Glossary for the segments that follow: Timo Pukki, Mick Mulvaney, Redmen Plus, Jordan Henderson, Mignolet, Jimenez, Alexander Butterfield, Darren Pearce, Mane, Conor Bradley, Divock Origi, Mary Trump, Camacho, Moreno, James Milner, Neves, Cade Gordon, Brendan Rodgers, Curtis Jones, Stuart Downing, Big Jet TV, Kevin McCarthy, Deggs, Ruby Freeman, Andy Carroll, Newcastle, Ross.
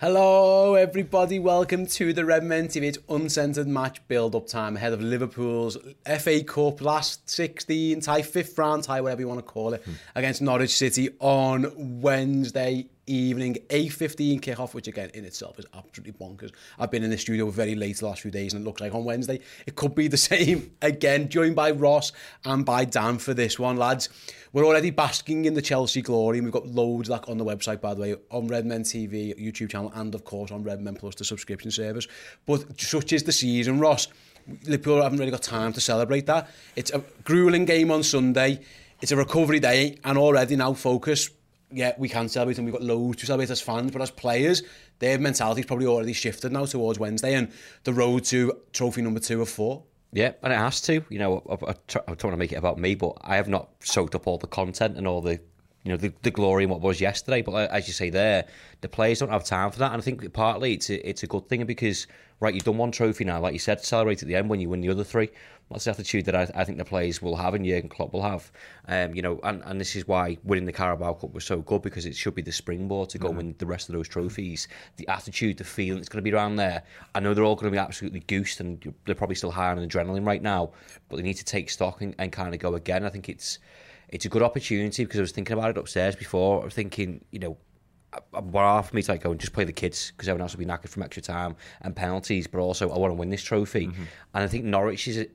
Hello everybody, welcome to the Redmen TV. It's uncensored match build-up time ahead of Liverpool's FA Cup last 16, tie fifth round, tie whatever you want to call it, against Norwich City on Wednesday evening, 8:15 kickoff, which again in itself is absolutely bonkers. I've been in the studio very late the last few days and it looks like on Wednesday it could be the same again. Joined by Ross and by Dan for this one, lads. We're already basking in the Chelsea glory and we've got loads of that on the website, by the way, on Redmen TV, YouTube channel, and of course on Redmen Plus, the subscription service. But such is the season, Ross. Liverpool haven't really got time to celebrate that. It's a gruelling game on Sunday. It's a recovery day and already now focus. Yeah, we can celebrate and we've got loads to celebrate as fans, but as players, their mentality's probably already shifted now towards Wednesday and the road to trophy number 2 of 4. Yeah, and it has to. You know, I don't want to make it about me, but I have not soaked up all the content and all the, you know, the glory in what was yesterday. But as you say there, the players don't have time for that. And I think partly it's a good thing because, right, you've done one trophy now, like you said, celebrate at the end when you win the other 3. That's the attitude that I think the players will have and Jürgen Klopp will have. You know, and this is why winning the Carabao Cup was so good, because it should be the springboard to go win the rest of those trophies. The attitude, the feeling that's going to be around there. I know they're all going to be absolutely goosed and they're probably still high on adrenaline right now, but they need to take stock and kind of go again. I think it's a good opportunity, because I was thinking about it upstairs before. I was thinking, you know, well, for me to like go and just play the kids, because everyone else will be knackered from extra time and penalties, but also I want to win this trophy. Mm-hmm. And I think Norwich is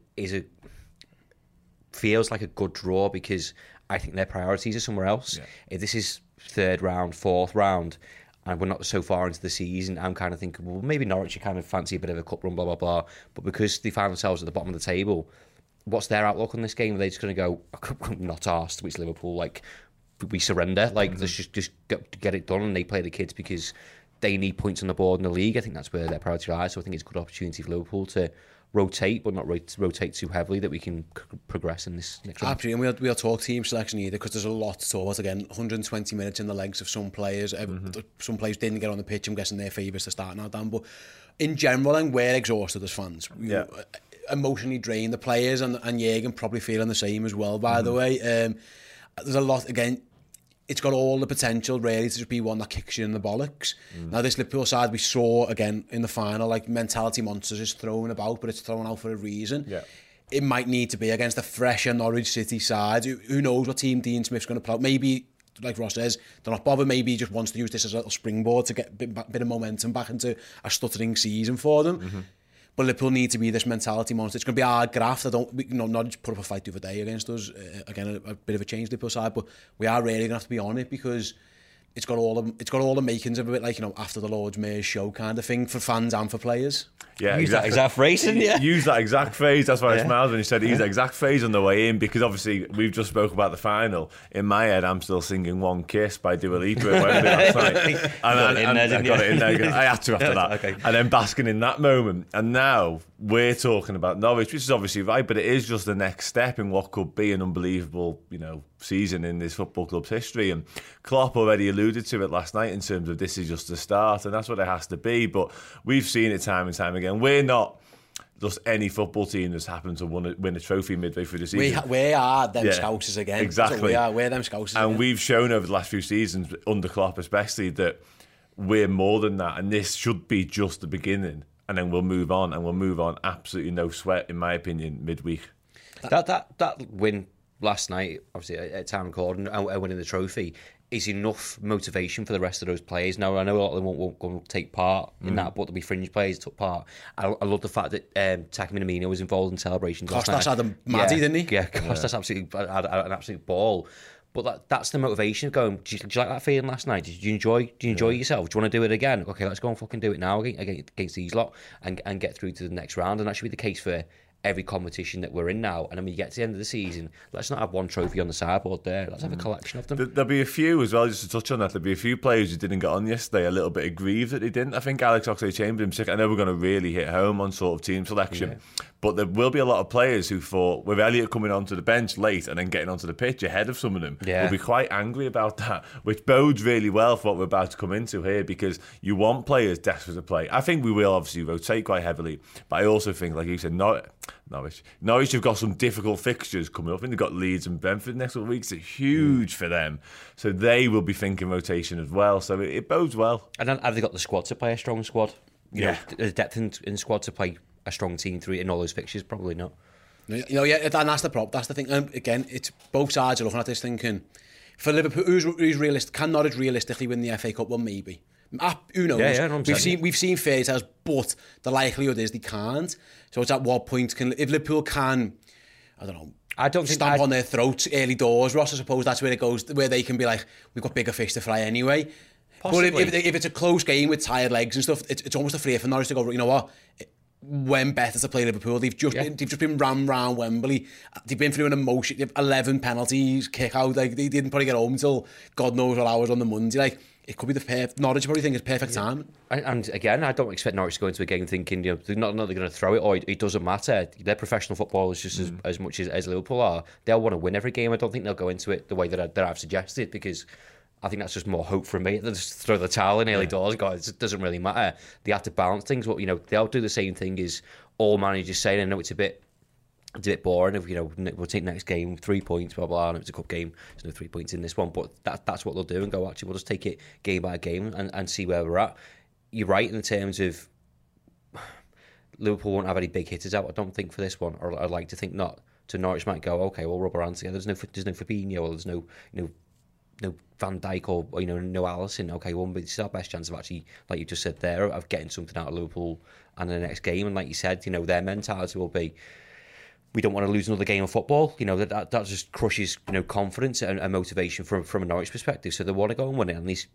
feels like a good draw, because I think their priorities are somewhere else. Yeah. If this is 3rd round, 4th round, and we're not so far into the season, I'm kind of thinking, well, maybe Norwich, you kind of fancy a bit of a cup run, blah, blah, blah. But because they find themselves at the bottom of the table, what's their outlook on this game? Are they just going to go, I'm not arsed, which Liverpool, like, we surrender, like, let's just get it done, and they play the kids because they need points on the board in the league. I think that's where their priority lies. So I think it's a good opportunity for Liverpool to rotate, but not rotate too heavily, that we can progress in this next round. Absolutely, and we'll talk team selection either, because there's a lot to talk about. Again, 120 minutes in the legs of some players. Some players didn't get on the pitch. I'm guessing they're favourites to start now, Dan. But in general, and we're exhausted as fans. Yeah. Emotionally drained, the players, and Jürgen probably feeling the same as well, by the way. There's a lot, again, it's got all the potential, really, to just be one that kicks you in the bollocks. Now, this Liverpool side we saw, again, in the final, like, mentality monsters is thrown about, but it's thrown out for a reason. Yeah. It might need to be against a fresher Norwich City side. Who knows what team Dean Smith's going to play out. Maybe, like Ross says, they're not bothered. Maybe he just wants to use this as a little springboard to get a bit of momentum back into a stuttering season for them. But Liverpool need to be this mentality monster. It's going to be hard graft. Not just put up a fight the other day against us. Again, a bit of a change Liverpool side, but we are really going to have to be on it, because it's got all the makings of a bit like, you know, after the Lord's Mayor's show kind of thing for fans and for players. Yeah, use that exact phrase, didn't you? Use that exact phrase. That's why I smiled when you said use that exact phrase on the way in, because obviously we've just spoke about the final. In my head, I'm still singing "One Kiss" by Dua Lipa at Wembley last night, and I got it in there. I had to after that, okay. And then basking in that moment. And now we're talking about Norwich, which is obviously right, but it is just the next step in what could be an unbelievable, you know, season in this football club's history. And Klopp already alluded to it last night in terms of this is just the start, and that's what it has to be. But we've seen it time and time again. We're not just any football team that's happened to win a trophy midway through the season. We are them Scousers again. Exactly. That's what we are. We're them Scousers again. And we've shown over the last few seasons, under Klopp especially, that we're more than that, and this should be just the beginning. And then we'll move on, and we'll move on absolutely no sweat, in my opinion, midweek. That win last night, obviously at Town Court, and winning the trophy, is enough motivation for the rest of those players. Now, I know a lot of them won't go and take part in that, but there'll be fringe players took part. I love the fact that Taki Minamino was involved in celebrations. Costas had a maddy, didn't he? Yeah, Costas absolutely had an absolute ball. But that's the motivation of going, do you like that feeling last night? Did you enjoy yourself? Do you want to do it again? Okay, let's go and fucking do it now against these lot and get through to the next round. And that should be the case for every competition that we're in now, and then we get to the end of the season, let's not have one trophy on the sideboard there, let's have a collection of them. There'll be a few as well, just to touch on that, there'll be a few players who didn't get on yesterday, a little bit aggrieved that they didn't. I think Alex Oxlade-Chamberlain, I know we're going to really hit home on sort of team selection, but there will be a lot of players who thought, with Elliott coming onto the bench late and then getting onto the pitch ahead of some of them, will be quite angry about that, which bodes really well for what we're about to come into here, because you want players desperate to play. I think we will obviously rotate quite heavily, but I also think, like you said, Norwich have got some difficult fixtures coming up. I think they've got Leeds and Brentford next week. It's huge for them. So they will be thinking rotation as well. So it bodes well. And have they got the squad to play a strong squad? You know, there's depth in squad to play a strong team through in all those fixtures? Probably not. And that's the problem. That's the thing. Again, it's both sides are looking at this thinking, for Liverpool, who's realistic? Can Norwich realistically win the FA Cup? Well, maybe. Who knows? We've seen fairy tales, but the likelihood is they can't. So it's at what point if Liverpool can, I don't know, stamp on their throats early doors, Ross, I suppose that's where it goes, where they can be like, we've got bigger fish to fry anyway. Possibly. But if it's a close game with tired legs and stuff, it's almost a free for Norwich to go, you know what, when better to play Liverpool. They've just been rammed round Wembley. They've been through an emotion. They've 11 penalties, kick out. Like, they didn't probably get home until God knows what hours on the Monday. Like, it could be the Norwich probably think it's perfect time. And again, I don't expect Norwich to go into a game thinking, they're not going to throw it, or it doesn't matter. They're professional footballers just as much as Liverpool are. They'll want to win every game. I don't think they'll go into it the way that I've suggested, because I think that's just more hope for me. They'll just throw the towel in early doors. God, it doesn't really matter. They have to balance things. Well, they'll do the same thing as all managers saying. I know it's a bit boring if we'll take next game 3 points, blah blah, and it's a cup game, there's no 3 points in this one, but that's what they'll do, and go, actually we'll just take it game by game and see where we're at. You're right in terms of Liverpool won't have any big hitters out, I don't think, for this one, or I'd like to think not. So Norwich might go, okay, we'll rub our hands together, there's no Fabinho, or there's no Van Dijk, or no Alisson. Okay, well, it's our best chance of actually, like you just said there, of getting something out of Liverpool and the next game. And like you said, their mentality will be, we don't want to lose another game of football. That just crushes confidence and motivation from a Norwich perspective. So they want to go and win it, at least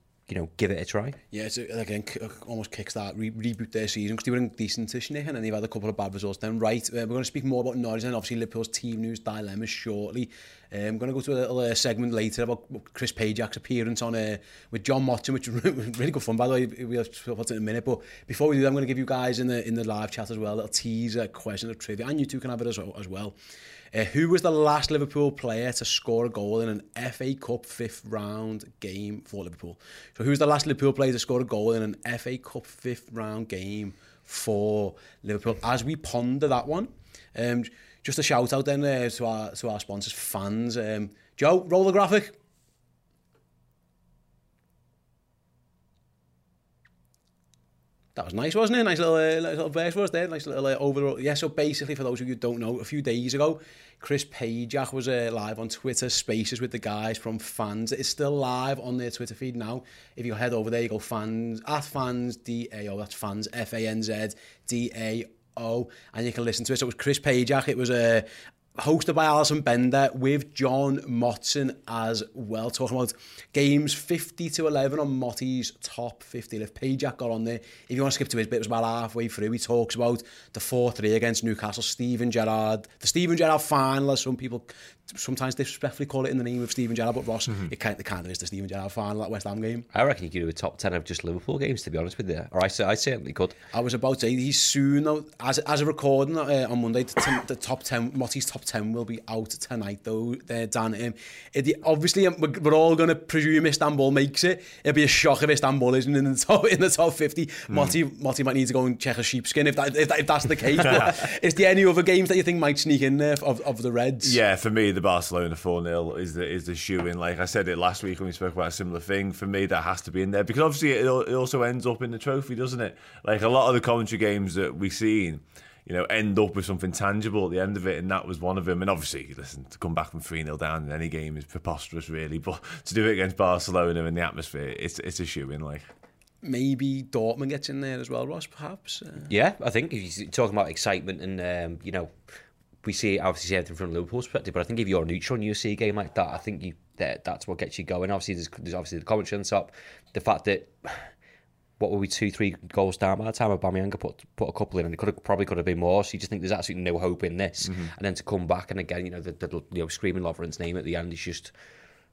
give it a try. Yeah, it's again almost kickstart reboot their season, because they were in decentish nick and then they've had a couple of bad results. Then we're going to speak more about Norwich and obviously Liverpool's team news dilemmas shortly. I'm going to go to a little segment later about Chris Pajak's appearance on with John Motchin, which was really good fun, by the way. We'll talk about it in a minute, but before we do that, I'm going to give you guys in the live chat as well a little teaser question of trivia, and you two can have it as well. Who was the last Liverpool player to score a goal in an FA Cup fifth round game for Liverpool? So who's the last Liverpool player to score a goal in an FA Cup fifth round game for Liverpool? As we ponder that one, just a shout out then to our sponsors, Fans. Joe, roll the graphic. That was nice, wasn't it? Nice little verse was there. Nice little overall. Yeah, so basically, for those of you who don't know, a few days ago, Chris Pajak was live on Twitter Spaces with the guys from Fans. It's still live on their Twitter feed now. If you head over there, you go Fans, @FansDAO, that's Fans, FANZDAO, and you can listen to it. So it was Chris Pajak. It was hosted by Alison Bender with John Motson as well, talking about games 50-11 on Motty's top 50. If Pajak got on there, if you want to skip to his bit, it was about halfway through. He talks about the 4-3 against Newcastle, Stephen Gerrard, the Stephen Gerrard final, as some people sometimes disrespectfully call it in the name of Stephen Gerrard, but Ross, it kind of is the Stephen Gerrard final at West Ham game. I reckon you could do a top 10 of just Liverpool games, to be honest with you. Or I certainly could. I was about to say, he's soon, though, as a recording on Monday, the top 10, Motty's top 10 will be out tonight, though, Dan. Obviously, we're all going to presume Istanbul makes it. It'd be a shock if Istanbul isn't in the top 50. Motti might need to go and check a sheepskin if that's the case. But is there any other games that you think might sneak in there of the Reds? Yeah, for me, the Barcelona 4-0 is the shoe-in. Like I said it last week when we spoke about a similar thing. For me, that has to be in there, because obviously it also ends up in the trophy, doesn't it? Like a lot of the commentary games that we've seen, end up with something tangible at the end of it, and that was one of them. And obviously, listen, to come back from 3-0 down in any game is preposterous, really, but to do it against Barcelona in the atmosphere, it's a shoe-in, like. Maybe Dortmund gets in there as well, Ross, perhaps? Yeah, I think if you're talking about excitement and, we see, obviously, everything from Liverpool's perspective, but I think if you're neutral and you see a game like that, I think that's what gets you going. Obviously, there's obviously the commentary on top, the fact that what were we, 2-3 goals down by the time Aubameyang put a couple in, and it could have been more. So you just think there's absolutely no hope in this. Mm-hmm. And then to come back, and again, you know, screaming Lovren's name at the end is just,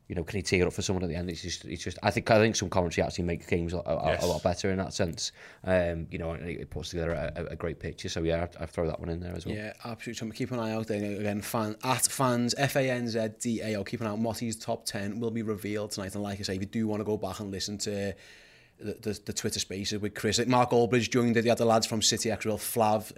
you know, can he tear up for someone at the end? It's just. I think some commentary actually makes games a lot better in that sense. You know, and it puts together a great picture. So yeah, I throw that one in there as well. Yeah, absolutely. Keep an eye out there again. Fans FANZDAO. Keep an eye out. Motti's top 10 will be revealed tonight. And like I say, if you do want to go back and listen to the Twitter spaces with Chris, like Mark Albridge joined it. He had the lads from City as well. Flav,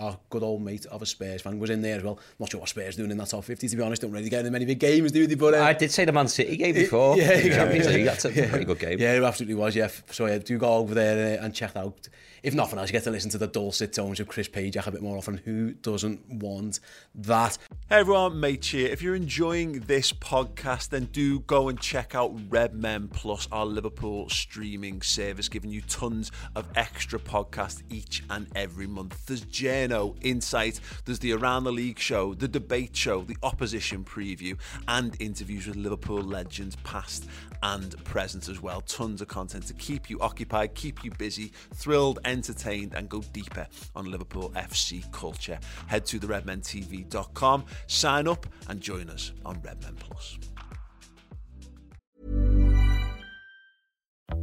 our good old mate of a Spurs fan, was in there as well. Not sure what Spurs doing in that top 50, to be honest. Don't really get in many big games, do they? But I did say the Man City game before. That's a pretty good game. Yeah, it absolutely was. Yeah, so yeah, do go over there and check that out. If nothing else, you get to listen to the dulcet tones of Chris Pajak a bit more often. Who doesn't want that? Hey everyone, Mate here. If you're enjoying this podcast, then do go and check out Redmen Plus, our Liverpool streaming service, giving you tons of extra podcasts each and every month. There's Journo Insight, there's the Around the League show, the Debate show, the Opposition Preview, and interviews with Liverpool legends past and present as well. Tons of content to keep you occupied, keep you busy, thrilled, entertained, and go deeper on Liverpool FC culture. Head to theredmentv.com, sign up, and join us on Redmen Plus.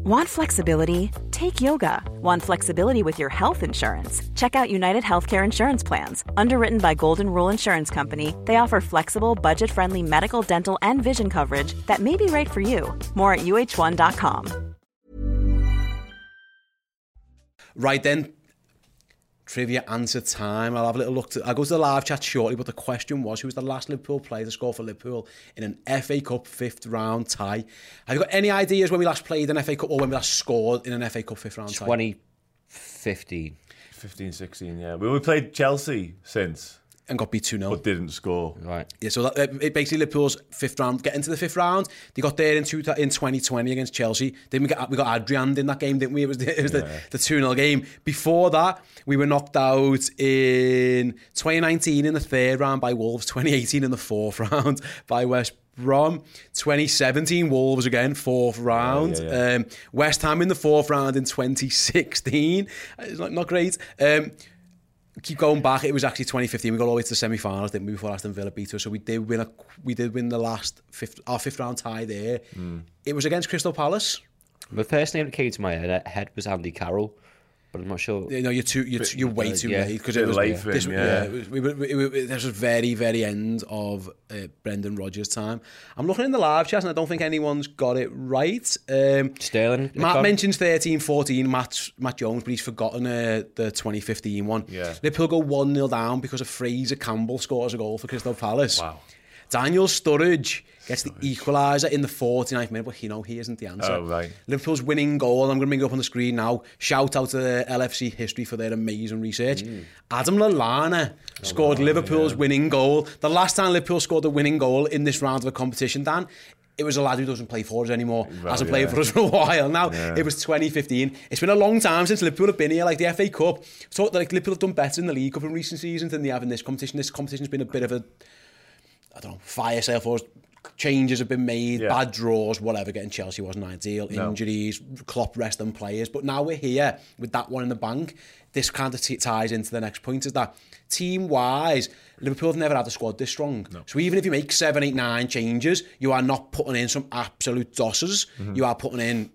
Want flexibility? Take yoga. Want flexibility with your health insurance? Check out United Healthcare Insurance Plans. Underwritten by Golden Rule Insurance Company, they offer flexible, budget-friendly medical, dental, and vision coverage that may be right for you. More at uh1.com. Right then, trivia answer time. I'll have a little look. I'll go to the live chat shortly, but the question was, who was the last Liverpool player to score for Liverpool in an FA Cup fifth round tie? Have you got any ideas when we last played an FA Cup, or when we last scored in an FA Cup fifth round tie? 2015. 15, 16, yeah. Well, we played Chelsea since. And got beat 2-0. But didn't score. Right. Yeah, so that, it basically Liverpool's fifth round, get into the fifth round. They got there in 2020 against Chelsea. Then we got Adrian in that game, didn't we? It was the 2-0 game. Before that, we were knocked out in 2019 in the third round by Wolves, 2018 in the fourth round by West Brom, 2017 Wolves again, fourth round. Yeah. West Ham in the fourth round in 2016. It's not great. Keep going back, it was actually 2015. We got all the way to the semi-finals, didn't we, before Aston Villa beat us? So we did win the last fifth round tie there. Mm. It was against Crystal Palace. The first name that came to my head was Andy Carroll, but I'm not sure. No, you're way too late, because it was late for him. This was very, very end of Brendan Rodgers' time. I'm looking in the live chat and I don't think anyone's got it right. Sterling. Matt mentions 13-14, Matt Jones, but he's forgotten the 2015 one. Yeah. Liverpool go 1-0 down because of Fraser Campbell scores a goal for Crystal Palace. Wow. Daniel Sturridge gets the equaliser in the 49th minute, but he isn't the answer. Oh, right. Liverpool's winning goal, I'm going to bring it up on the screen now. Shout out to the LFC History for their amazing research. Mm. Adam Lallana scored Liverpool's winning goal. The last time Liverpool scored a winning goal in this round of a competition, Dan, it was a lad who doesn't play for us anymore. Well, hasn't played for us for a while now. Yeah. It was 2015. It's been a long time since Liverpool have been here. Like the FA Cup, so like Liverpool have done better in the League Cup in recent seasons than they have in this competition. This competition's been a bit of a, I don't know, fire sale for us. Changes have been made, bad draws, whatever. Getting Chelsea wasn't ideal, injuries, Klopp resting players. But now we're here with that one in the bank. This kind of ties into the next point, is that team-wise, Liverpool have never had a squad this strong. No. So even if you make 7, 8, 9 changes, you are not putting in some absolute dossers. Mm-hmm. You are putting in,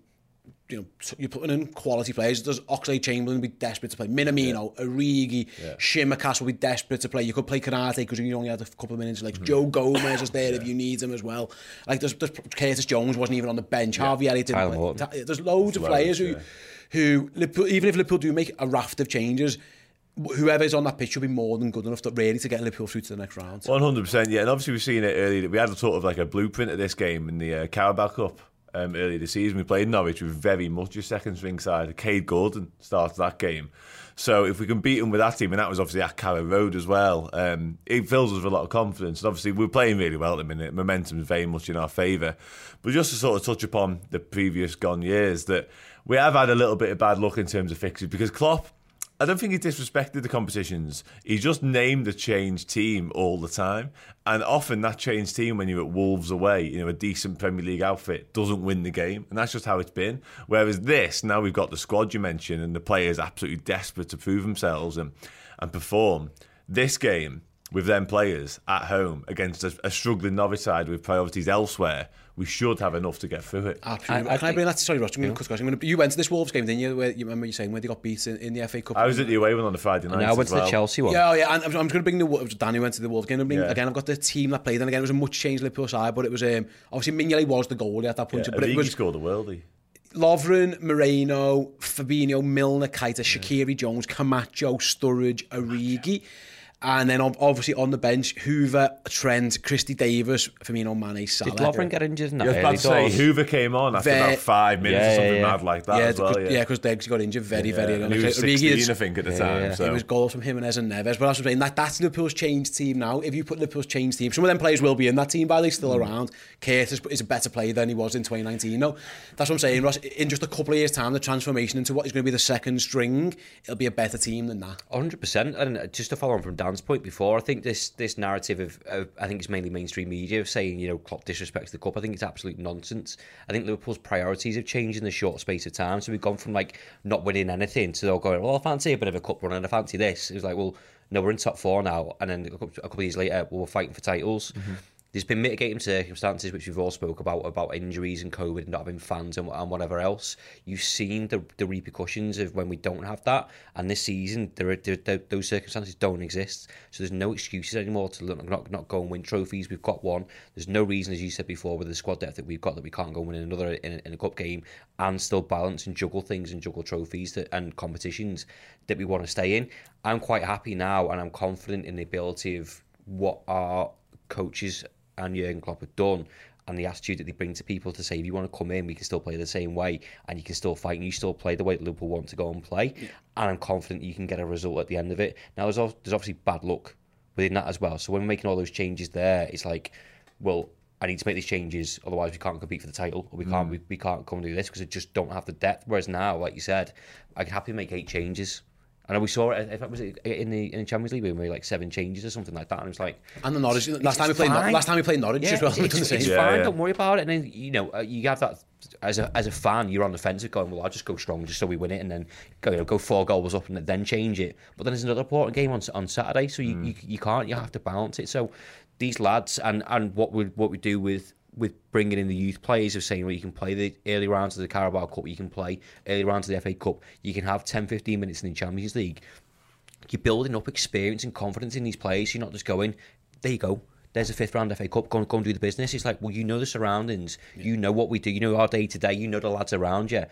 you're putting in quality players. Does Oxlade-Chamberlain be desperate to play? Minamino, Origi, Shimmercast will be desperate to play. You could play Canate because you only had a couple of minutes. Like Joe Gomez is there if you need him as well. Like there's Curtis Jones wasn't even on the bench. Harvey Elliott didn't play. There's loads of players who even if Liverpool do make a raft of changes, whoever's on that pitch will be more than good enough to really to get Liverpool through to the next round. 100%, yeah. And obviously we've seen it earlier. We had a sort of like a blueprint of this game in the Carabao Cup. Earlier this season, we played Norwich with very much a second string side. Cade Gordon started that game. So if we can beat them with that team, and that was obviously at Carrow Road as well, it fills us with a lot of confidence. And obviously, we're playing really well at the minute. Momentum is very much in our favour. But just to sort of touch upon the previous gone years, that we have had a little bit of bad luck in terms of fixes, because Klopp I don't think he disrespected the competitions. He just named a changed team all the time. And often that changed team, when you're at Wolves away, you know, a decent Premier League outfit doesn't win the game. And that's just how it's been. Whereas this, now we've got the squad you mentioned and the players absolutely desperate to prove themselves and perform. This game, with them players at home against a struggling Norwich side with priorities elsewhere, we should have enough to get through it. Absolutely. Can I bring that? Sorry, Ross. I'm going to cut across. You went to this Wolves game, didn't you? Where you remember you saying where they got beat in the FA Cup? I was at the away one on the Friday night. And I went to the Chelsea one. Yeah. And I'm going to bring Dan who went to the Wolves game. Again, I've got the team that played, and again, it was a much changed Liverpool side, but it was obviously Mignolet was the goalie at that point. Yeah, but it was, he scored a worldie. Lovren, Moreno, Fabinho, Milner, Keita, Shaqiri Jones, Camacho, Sturridge, Origi. And then obviously on the bench, Hoover, Trent, Christy Davis, Firmino, Mane, Salah. Did Lovren get injured in that? I was about to say, Hoover came on after about 5 minutes or something mad like that as well. Yeah, because Deggs got injured very early. He was 16, I think, at the time. Yeah. So. It was goals from Jimenez and Neves. But I was saying, that's Liverpool's changed team now. If you put Liverpool's changed team, some of them players will be in that team, but they're still around. Curtis is a better player than he was in 2019. No, that's what I'm saying, Ross. In just a couple of years' time, the transformation into what is going to be the second string, it'll be a better team than that. 100%. And just to follow on from Dan point before, I think this narrative of I think it's mainly mainstream media of saying, you know, Klopp disrespects the cup. I think it's absolute nonsense. I think Liverpool's priorities have changed in the short space of time. So we've gone from like not winning anything to they're going, well, I fancy a bit of a cup run and I fancy this. It was like, well, no, we're in top four now, and then a couple of years later, well, we're fighting for titles. Mm-hmm. There's been mitigating circumstances, which we've all spoke about injuries and COVID and not having fans and whatever else. You've seen the repercussions of when we don't have that. And this season, those circumstances don't exist. So there's no excuses anymore to not go and win trophies. We've got one. There's no reason, as you said before, with the squad depth that we've got, that we can't go and win another in a cup game and still balance and juggle things and juggle trophies and competitions that we want to stay in. I'm quite happy now, and I'm confident in the ability of what our coaches and Jürgen Klopp have done, and the attitude that they bring to people to say, if you want to come in, we can still play the same way, and you can still fight, and you still play the way that Liverpool want to go and play. Yeah. And I'm confident you can get a result at the end of it. Now, there's obviously bad luck within that as well. So when we're making all those changes there, it's like, well, I need to make these changes, otherwise we can't compete for the title, or we can't come and do this because I just don't have the depth. Whereas now, like you said, I can happily make 8 changes. I know we saw it. If it was in the Champions League, we made like 7 changes or something like that, and it was like. And the Norwich last time we played Norwich as well. It's fine. Don't worry about it. And then you have that as a fan, you're on the fence of going, well, I'll just go strong just so we win it, and then go 4 goals up and then change it. But then there's another important game on Saturday, so you can't. You have to balance it. So these lads and what we do with bringing in the youth players of saying, well, you can play the early rounds of the Carabao Cup, you can play early rounds of the FA Cup, you can have 10-15 minutes in the Champions League. You're building up experience and confidence in these players. You're not just going, there you go, there's a 5th round FA Cup, go and do the business. It's like, well, you know the surroundings, you know what we do, you know our day to day, you know the lads around you,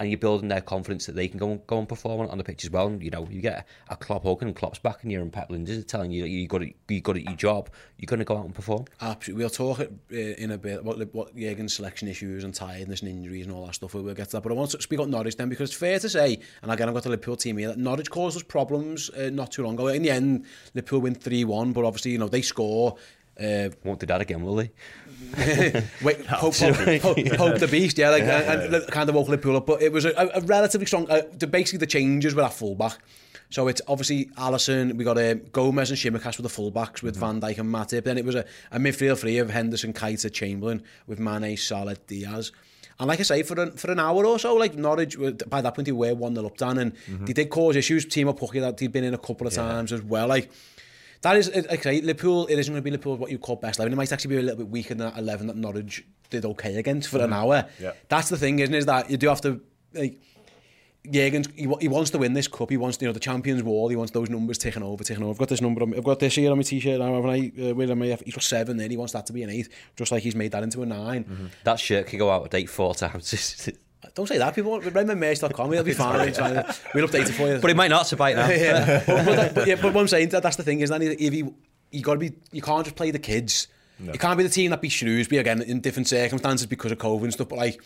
and you're building their confidence that they can go and perform on the pitch as well. And you get a Klopp hug and Klopp's back, and you're in Pep Linders telling you that you got at your job. You're going to go out and perform. Absolutely. We'll talk in a bit about what Jürgen's selection issues and tiredness and injuries and all that stuff. We'll get to that. But I want to speak about Norwich then, because it's fair to say, and again I've got the Liverpool team here, that Norwich caused us problems not too long ago. In the end, Liverpool win 3-1, but obviously they score. Won't do that again, will they? Wait, Pope the Beast, and kind of woke Liverpool up. But it was a relatively strong. Basically, the changes were at fullback. So it's obviously Alisson, we got Gomez and Shimikas with the fullbacks, with Van Dijk and Matip. Then it was a midfield three of Henderson, Keita, Chamberlain, with Mane, Salah, Diaz. And like I say, for an hour or so, like Norwich, by that point, they were 1-0 up, Dan, and they did cause issues. Timo Pukki, that he'd been in a couple of times as well. That is, okay, Liverpool, it isn't going to be Liverpool what you call best 11. It might actually be a little bit weaker than that 11 that Norwich did okay against for an hour. Yeah. That's the thing, isn't it? Is that you do have to, Jürgen, he wants to win this cup. He wants, the Champions Wall. He wants those numbers ticking over. I've got this here on my T-shirt now, haven't I? He's got 7 there. He wants that to be an 8, just like he's made that into a 9. Mm-hmm. That shirt could go out of date 4 times. Don't say that, people. Redmenmerch.com, it'll be fine. We'll update it for you. But it might not survive now. But what I'm saying, that's the thing, is that if you got to be, you can't just play the kids. No. You can't be the team that beat Shrewsbury again in different circumstances because of COVID and stuff. But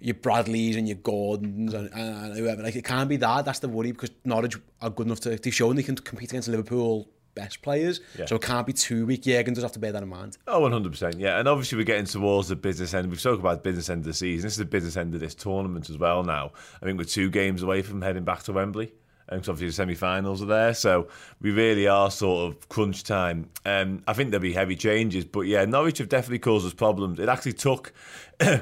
your Bradleys and your Gordons and whoever, it can't be that. That's the worry, because Norwich are good enough to. They've shown they can compete against Liverpool best players, so it can't be too weak. Jürgen does have to bear that in mind. Oh, 100%, and obviously we're getting towards the business end. We've spoken about the business end of the season. This is the business end of this tournament as well now. I think we're 2 games away from heading back to Wembley, because obviously the semi-finals are there, so we really are sort of crunch time. I think there'll be heavy changes, but yeah, Norwich have definitely caused us problems. It actually took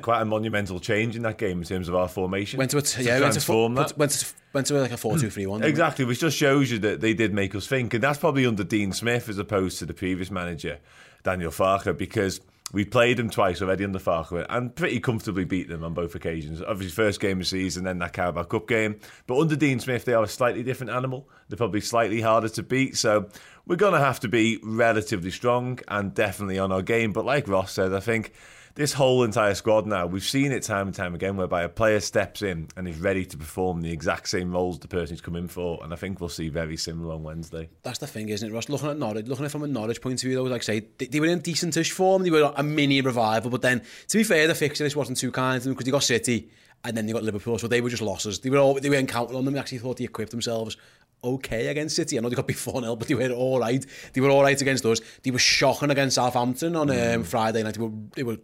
quite a monumental change in that game in terms of our formation. Went to a 4-2-3-1. Exactly, which just shows you that they did make us think, and that's probably under Dean Smith as opposed to the previous manager, Daniel Farke, because we played them twice already under Farke and pretty comfortably beat them on both occasions. Obviously, first game of the season, then that Carabao Cup game. But under Dean Smith, they are a slightly different animal. They're probably slightly harder to beat. So we're going to have to be relatively strong and definitely on our game. But like Ross said, I think this whole entire squad now, we've seen it time and time again, whereby a player steps in and is ready to perform the exact same roles the person's come in for, and I think we'll see very similar on Wednesday. That's the thing, isn't it, Ross? Looking at it from a Norwich point of view, though, like I say, they were in decentish form, they were a mini revival, but then, to be fair, the fixture list wasn't too kind to them because they got City and then they got Liverpool, so they were just losses. They weren't counting on them. They actually thought they equipped themselves okay against City. I know they got beat 4-0, but they were all right. They were all right against us. They were shocking against Southampton on Friday night. They were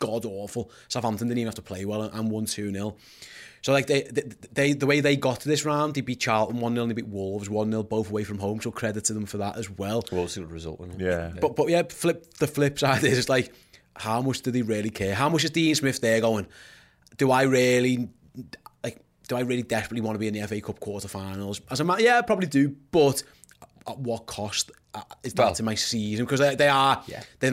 god awful. Southampton didn't even have to play well and won 2-0. So like they the way they got to this round, they beat Charlton 1-0 and they beat Wolves 1-0, both away from home. So credit to them for that as well. Wolves got the result, wasn't it? Yeah. But yeah, the flip side is it's like, how much do they really care? How much is Dean Smith there going, Do I really desperately want to be in the FA Cup quarterfinals? As a man, yeah, I probably do, but at what cost is that to my season? Because they're now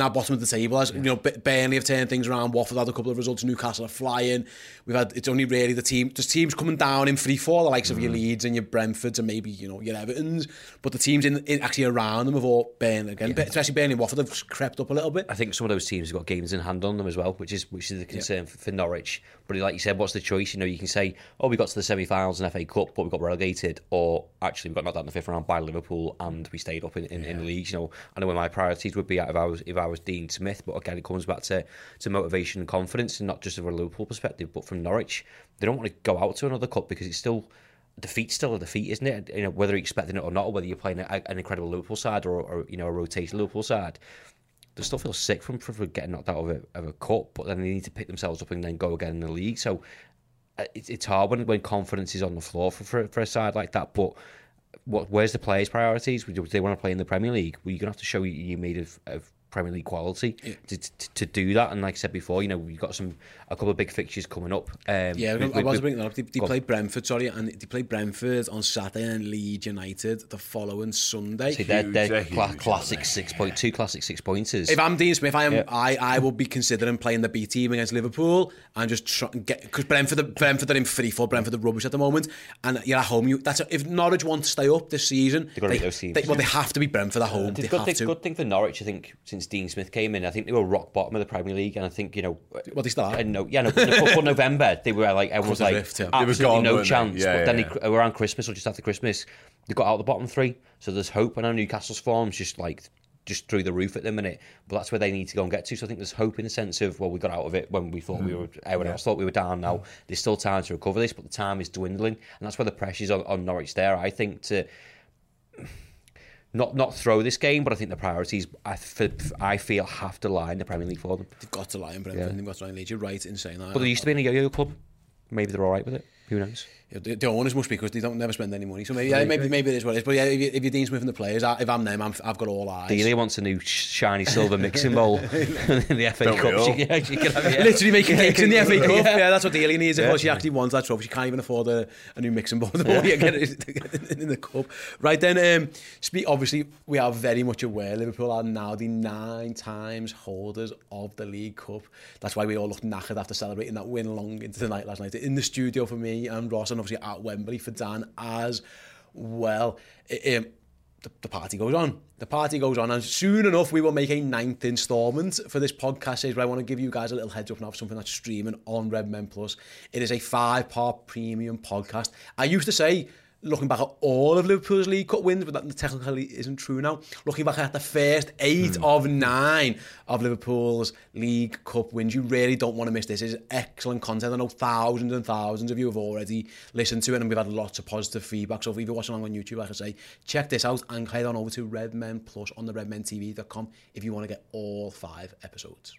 bottom of the table. As you know, Burnley have turned things around. Watford had a couple of results. Newcastle are flying. It's only really the teams coming down in free fall, the likes of your Leeds and your Brentfords and maybe your Evertons. But the teams in actually around them have all Burnley again, especially Burnley and Watford have crept up a little bit. I think some of those teams have got games in hand on them as well, which is the concern for Norwich. But like you said, what's the choice? You can say, oh, we got to the semi-finals in FA Cup, but we got relegated, or actually we got knocked out in the fifth round by Liverpool and we stayed up in the leagues. I know where my priorities would be at if I was Dean Smith, but again, it comes back to motivation and confidence, and not just from a Liverpool perspective, but from Norwich. They don't want to go out to another cup because it's still a defeat, isn't it? Whether you're expecting it or not, or whether you're playing an incredible Liverpool side or a rotation Liverpool side. They still feel sick from getting knocked out of a cup, but then they need to pick themselves up and then go again in the league. So it's hard when confidence is on the floor for a side like that, but where's the players' priorities? Do they want to play in the Premier League? Well, you're going to have to show you made of Premier League quality to do that. And like I said before, we've got a couple of big fixtures coming up. I was bringing that up. They played Brentford, on Saturday and Leeds United the following Sunday. See, they're classic 6 point, two classic 6 pointers. If I'm Dean Smith, I will be considering playing the B team against Liverpool and just try and get, because Brentford are in free fall. Brentford are rubbish at the moment, and you're at home. If Norwich want to stay up this season, they've got to beat those teams. They have to be Brentford at home. Good thing for Norwich, I think, since Dean Smith came in, I think they were rock bottom of the Premier League, and I think they started. But November they were like, everyone was like, absolutely no chance. But then around Christmas or just after Christmas, they got out of the bottom three. So there's hope. I know Newcastle's form's just through the roof at the minute, but that's where they need to go and get to. So I think there's hope in the sense of, well, we got out of it when we thought everyone else thought we were down. Now there's still time to recover this, but the time is dwindling, and that's where the pressure's on Norwich there. I think to not throw this game, but I think the priorities I feel have to lie in the Premier League for them. They've got to lie in Premier League. Yeah. They've got to lie in Leeds. You're right in saying that. But they used to be in a yo-yo club. Maybe they're all right with it. Who knows? The owners must be, because they don't never spend any money. So maybe it is what it is. But yeah, if you're Dean Smith and the players, if I'm them, I've got all eyes. Dealey wants a new shiny silver mixing bowl in the FA Cup. Literally making cakes in the FA Cup. Yeah, that's what Dealey needs. Of course, she actually wants that trophy. She can't even afford a new mixing bowl. Get it in the cup. Right then, obviously we are very much aware Liverpool are now the 9 times holders of the League Cup. That's why we all looked knackered after celebrating that win long into the night last night. In the studio for me and Ross, and obviously at Wembley for Dan as well. The party goes on. The party goes on, and soon enough we will make a 9th instalment for this podcast series, where I want to give you guys a little heads up now of something that's streaming on Redmen Plus. It is a 5-part premium podcast. I used to say, looking back at all of Liverpool's League Cup wins, but that technically isn't true now. Looking back at the first 8 of 9 of Liverpool's League Cup wins, you really don't want to miss this. It's excellent content. I know thousands and thousands of you have already listened to it, and we've had lots of positive feedback. So if you're watching along on YouTube, like I say, check this out and head on over to Redmen Plus on the redmentv.com if you want to get all 5 episodes.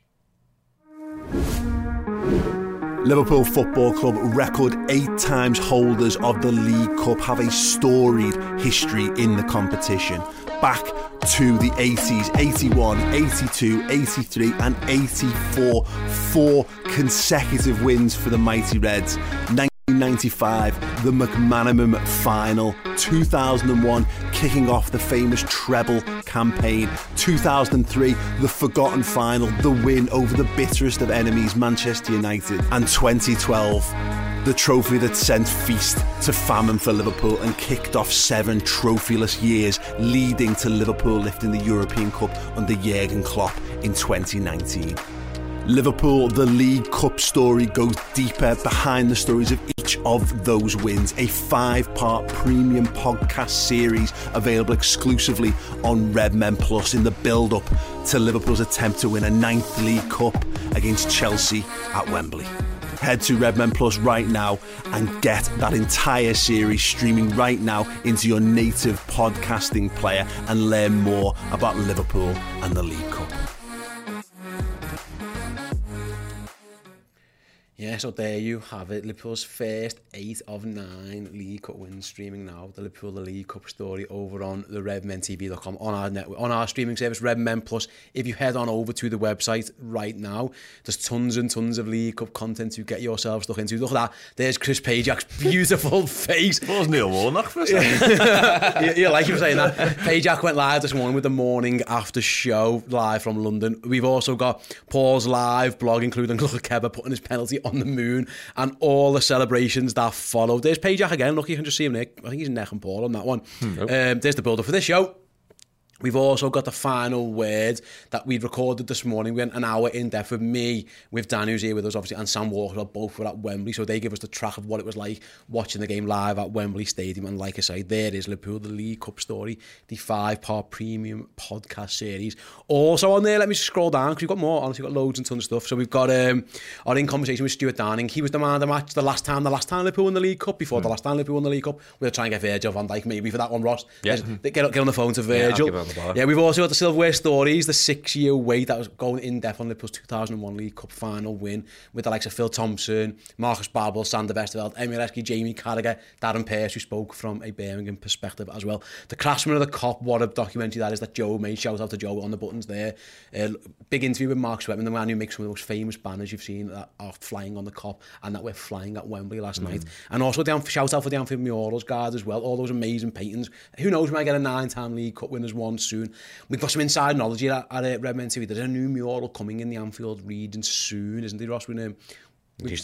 Liverpool Football Club, record 8 times holders of the League Cup, have a storied history in the competition. Back to the 80s, 81, 82, 83 and 84. 4 consecutive wins for the Mighty Reds. 1995, the McManaman final. 2001, kicking off the famous treble campaign. 2003, the forgotten final, the win over the bitterest of enemies, Manchester United. And 2012, the trophy that sent feast to famine for Liverpool and kicked off 7 trophyless years, leading to Liverpool lifting the European Cup under Jürgen Klopp in 2019. Liverpool, the League Cup story goes deeper behind the stories of each of those wins. A 5-part premium podcast series available exclusively on Redmen Plus in the build-up to Liverpool's attempt to win a 9th League Cup against Chelsea at Wembley. Head to Redmen Plus right now and get that entire series streaming right now into your native podcasting player and learn more about Liverpool and the League Cup. Yeah, so there you have it. Liverpool's first 8 of 9 League Cup wins streaming now. The Liverpool the League Cup story over on the RedmenTV.com on our network, on our streaming service, Redmen Plus. If you head on over to the website right now, there's tons and tons of League Cup content to get yourselves stuck into. Look at that. There's Chris Pajak's beautiful face. That was Neil Warnock for a second. Yeah, like you were saying that. Pajak went live this morning with the morning after show live from London. We've also got Paul's live blog, including Luka Keba putting his penalty on the moon and all the celebrations that followed. There's Pajak again. Look, you can just see him there. I think he's neck and paw on that one. There's the build up for this show. We've also got the final word that we recorded this morning. We went an hour in depth with me, with Dan, who's here with us, obviously, and Sam Walker. Both were at Wembley, so they give us the track of what it was like watching the game live at Wembley Stadium. And like I say, there is Liverpool, the League Cup story, the 5-part premium podcast series. Also on there, let me scroll down, because we've got more, honestly, we've got loads and tons of stuff. So we've got our In Conversation with Stuart Downing. He was the man of the match the last time Liverpool won the League Cup, before the last time Liverpool won the League Cup. We'll try and get Virgil van Dijk maybe for that one, Ross. Yeah. Get on the phone to Virgil. Yeah, yeah, we've also got the silverware stories, the 6-year wait that was going in depth on Liverpool's 2001 League Cup final win with the likes of Phil Thompson, Marcus Babbel, Sander Westerveld, Emil Heskey, Jamie Carragher, Darren Pearce, who spoke from a Birmingham perspective as well. The Craftsman of the Cop, what a documentary that is that Joe made. Shout out to Joe on the buttons there. Big interview with Mark Sweatman, the man who makes some of the most famous banners you've seen that are flying on the Cop and that were flying at Wembley last night. And also shout out for the Anfield Murals Guard as well, all those amazing paintings. Who knows, we might get a 9-time League Cup winners one soon. We've got some inside knowledge here at Redmen TV. There's a new mural coming in the Anfield region soon, isn't there, Ross? News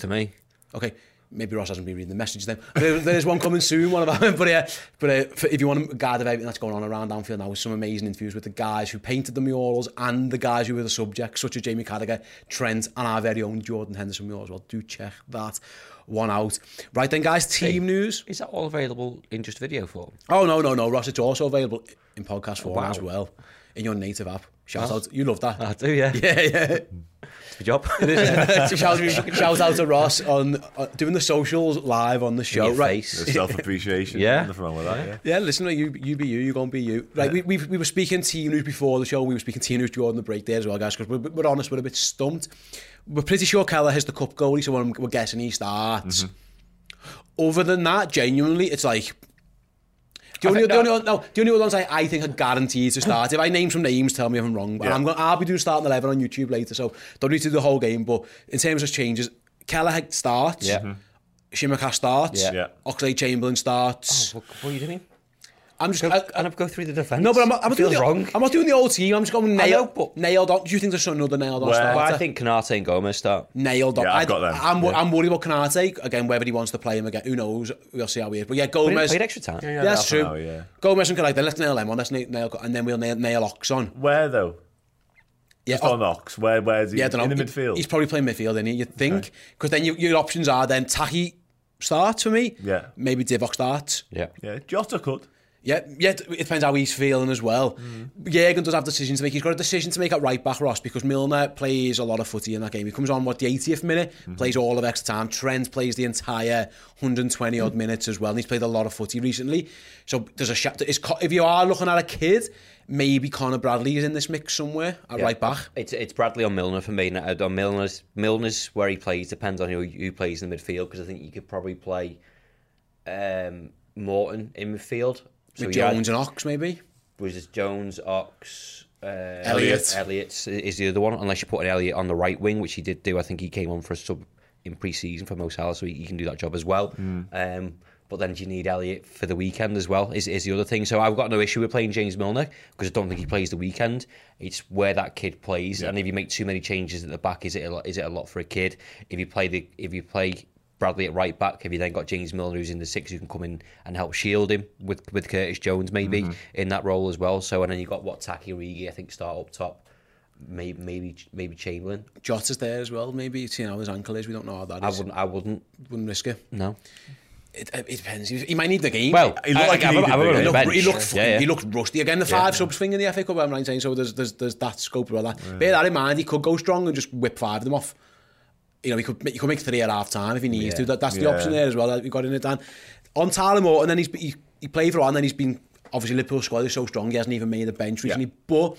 to me. Okay, maybe Ross hasn't been reading the message then. There's one coming soon, one about him. But if you want to guard of everything that's going on around Anfield now, with some amazing interviews with the guys who painted the murals and the guys who were the subjects, such as Jamie Carragher, Trent, and our very own Jordan Henderson mural as well. Do check that one out. Right then, guys, team news. Is that all available in just video form? Oh, no, Ross, it's also available in podcast form as well, in your native app. Shout out. You love that. I do, yeah. Yeah. It's my job. It is, yeah. Shout out to Ross on doing the socials live on the show. Right. The self-appreciation. Yeah. Nothing wrong with that, yeah. Yeah, listen, you be you go and be you. Right, yeah. we were speaking team news before the show. We were speaking team news during the break there as well, guys, because we're honest, we're a bit stumped. We're pretty sure Keller has the cup goalie, so we're guessing he starts. Other than that, genuinely, it's like... The only ones I think are guaranteed to start. If I name some names, tell me if I'm wrong. But I'll be doing starting 11 on YouTube later, so don't need to do the whole game. But in terms of changes, Kelleher starts, Shimaka starts, Oxlade-Chamberlain starts. Oh, what are you doing? I'm just and I've go through the defence. No, but I'm not doing the old team. I'm just going nailed on. Do you think there's another nailed on starter? Well, I think Canate and Gomez start. Nailed on. Yeah, I've got them. I'm worried about Canate again. Whether he wants to play him again, who knows? We'll see how he is. But yeah, Gomez. But he played extra time. Yeah, that's true. Hour, yeah. Gomez and Canate. Let's nail them on. Let's nail and then we'll nail Ox on. Where though? Yeah, just on Ox. Where is he? Yeah, I don't know. In the midfield. He's probably playing midfield, isn't he? You'd think, because then your options are then Tahi starts for me. Yeah. Maybe Divock starts. Yeah. Yeah. Jota could. Yeah, it depends how he's feeling as well. Jürgen does have decisions to make. He's got a decision to make at right back, Ross, because Milner plays a lot of footy in that game. He comes on, the 80th minute, plays all of extra time. Trent plays the entire 120 odd minutes as well, and he's played a lot of footy recently. So there's a shot. If you are looking at a kid, maybe Conor Bradley is in this mix somewhere at right back. It's Bradley or Milner for me. On Milner's where he plays depends on who plays in the midfield, because I think you could probably play Morton in midfield. So with Jones and Ox, maybe? Which is Jones, Ox, Elliott. Elliott is the other one, unless you put an Elliott on the right wing, which he did do. I think he came on for a sub in pre-season for Mo Salah, so he can do that job as well. But then do you need Elliott for the weekend as well, is the other thing. So I've got no issue with playing James Milner, because I don't think he plays the weekend. It's where that kid plays. Yeah. And if you make too many changes at the back, is it a lot for a kid? If you play Bradley at right back, have you then got James Milner, who's in the six, who can come in and help shield him with Curtis Jones maybe in that role as well. So, and then you got Taki Origi, I think, start up top, maybe Chamberlain. Jota's there as well, maybe, seeing how his ankle is. We don't know how that is. I wouldn't risk it. No. It depends. He might need the game. Well, he looked rusty again. The five subs thing in the FA Cup, I'm not saying. So there's that scope about that. Yeah. Bear that in mind. He could go strong and just whip five of them off. You know, he could make three at half time if he needs to. That's the option there as well. We got in it, Dan. On Tyler Morton, and then he played for a while, and then he's been, obviously Liverpool squad is so strong, he hasn't even made a bench recently. But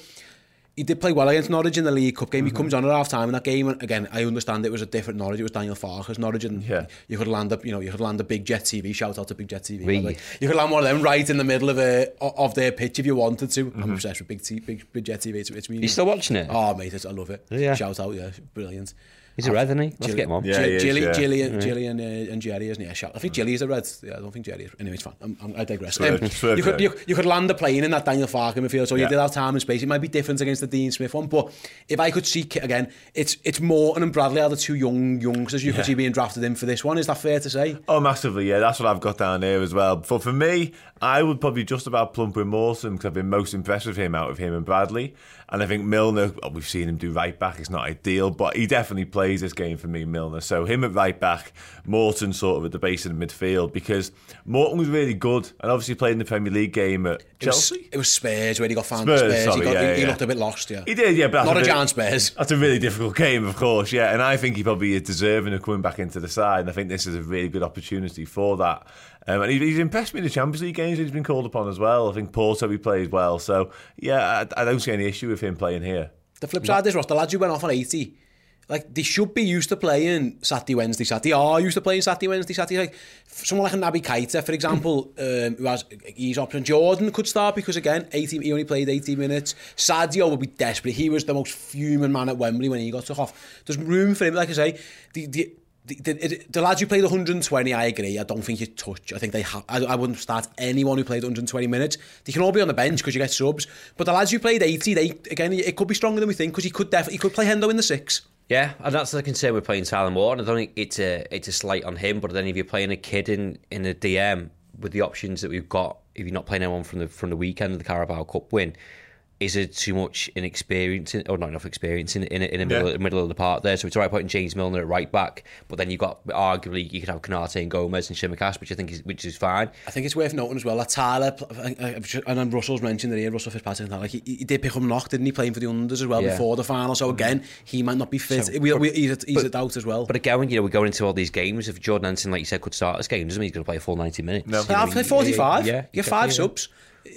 he did play well against Norwich in the League Cup game. He comes on at half time in that game, and again, I understand it was a different Norwich. It was Daniel Farke's Norwich, and you could land a big Jet TV. Shout out to Big Jet TV. Really? You could land one of them right in the middle of their pitch if you wanted to. I'm obsessed with Big Jet TV. It's really, you still watching it? Oh mate, I love it. Yeah. Shout out, brilliant. He's a red, isn't he? Let's get him on. Yeah, Gilly and Jerry, isn't he? I think Gilly is a red. Yeah, I don't think Jerry is. Anyway, it's fine. I digress. You could land a plane in that Daniel Farke midfield, so you did have time and space. It might be different against the Dean Smith one, but if I could see, again, it's Morton and Bradley are the two youngsters you could see being drafted in for this one. Is that fair to say? Oh, massively, yeah. That's what I've got down here as well. But for me, I would probably just about plump with Mawson, because I've been most impressed with him out of him and Bradley. And I think Milner, we've seen him do right back, it's not ideal, but he definitely plays this game for me, Milner. So him at right back, Morton sort of at the base of the midfield, because Morton was really good and obviously played in the Premier League game at Chelsea. It was Spurs where he got found. He looked a bit lost, He did, but not a giant Spurs. That's a really difficult game, of course, And I think he probably is deserving of coming back into the side, and I think this is a really good opportunity for that. And he's impressed me in the Champions League games he's been called upon as well. I think Porto, he plays well. So, I don't see any issue with him playing here. The flip side is, Ross, the lads who went off on 80, like, they should be used to playing Saturday, Wednesday. They are used to playing Saturday, Wednesday. Like, someone like a Naby Keita, for example, who has his option. Jordan could start because, again, he only played 80 minutes. Sadio would be desperate. He was the most fuming man at Wembley when he got took off. There's room for him, like I say. The lads who played 120, I agree. I don't think you touch. I think I wouldn't start anyone who played 120 minutes. They can all be on the bench because you get subs. But the lads who played 80, it could be stronger than we think, because he could play Hendo in the six. Yeah, and that's the concern with playing Tyler Morton. I don't think it's a slight on him, but then if you're playing a kid in a DM with the options that we've got, if you're not playing anyone from the weekend of the Carabao Cup win, is it too much inexperience or not enough experience in the middle of the park there? So it's all right putting James Milner at right back, but then you've got, arguably, you could have Canate and Gomez and Shimakash, which is fine. I think it's worth noting as well that Tyler, and then Russell's mentioned here, Russell Fitzpatrick, like he did pick up knock, didn't he, playing for the unders as well before the final? So again, he might not be fit. So, he's a doubt as well. But again, we're going into all these games. If Jordan Henson, like you said, could start this game, doesn't mean he's going to play a full 90 minutes. No, I'll play 45. You get five subs.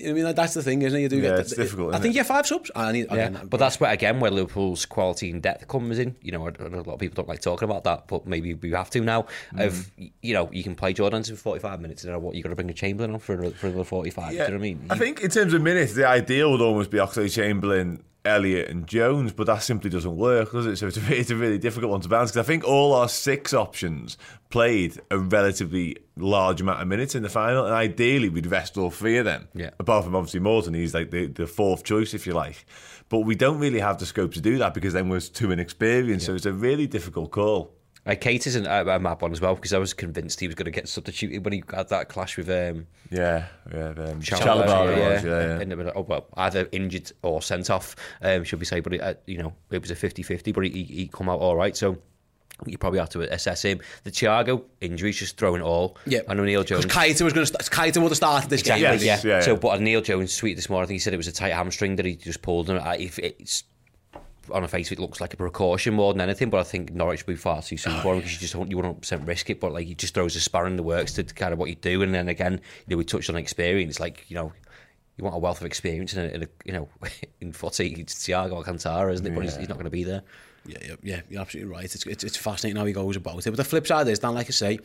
I mean, that's the thing, isn't it? You do get. It's difficult. I think you have five subs. But that's where Liverpool's quality and depth comes in. You know, a lot of people don't like talking about that, but maybe we have to now. You can play Jordan for 45 minutes, and you've got to bring a Chamberlain on for another 45. Yeah. Do you know what I mean? I think in terms of minutes, the ideal would almost be Oxlade-Chamberlain, Elliott and Jones, but that simply doesn't work, does it? So it's a really difficult one to balance, because I think all our six options played a relatively large amount of minutes in the final, and ideally we'd rest all three of them. Yeah. Apart from obviously Morton, he's like the fourth choice, if you like. But we don't really have the scope to do that, because then we're too inexperienced, so it's a really difficult call. Kate is a mad one as well, because I was convinced he was going to get substituted when he had that clash with Chalobah. Either injured or sent off, should we say? But it was a 50-50. But he come out all right. So You probably have to assess him. The Thiago injury's just throwing all. Yeah. I know Neil Jones. Because Keita would have started this game. Exactly, yeah. Yeah. So, but Neil Jones tweeted this morning, I think he said it was a tight hamstring that he just pulled. And if it's on a face, it looks like a precaution more than anything. But I think Norwich would be far too soon for him, because you wouldn't 100% risk it. But like, he just throws a spanner in the works to kind of what you do. And then again, you know, we touched on experience. Like, you know, you want a wealth of experience in footy. It's Thiago Alcantara, isn't it? But he's not going to be there. Yeah, you're absolutely right. It's fascinating how he goes about it. But the flip side is, Dan, like I say,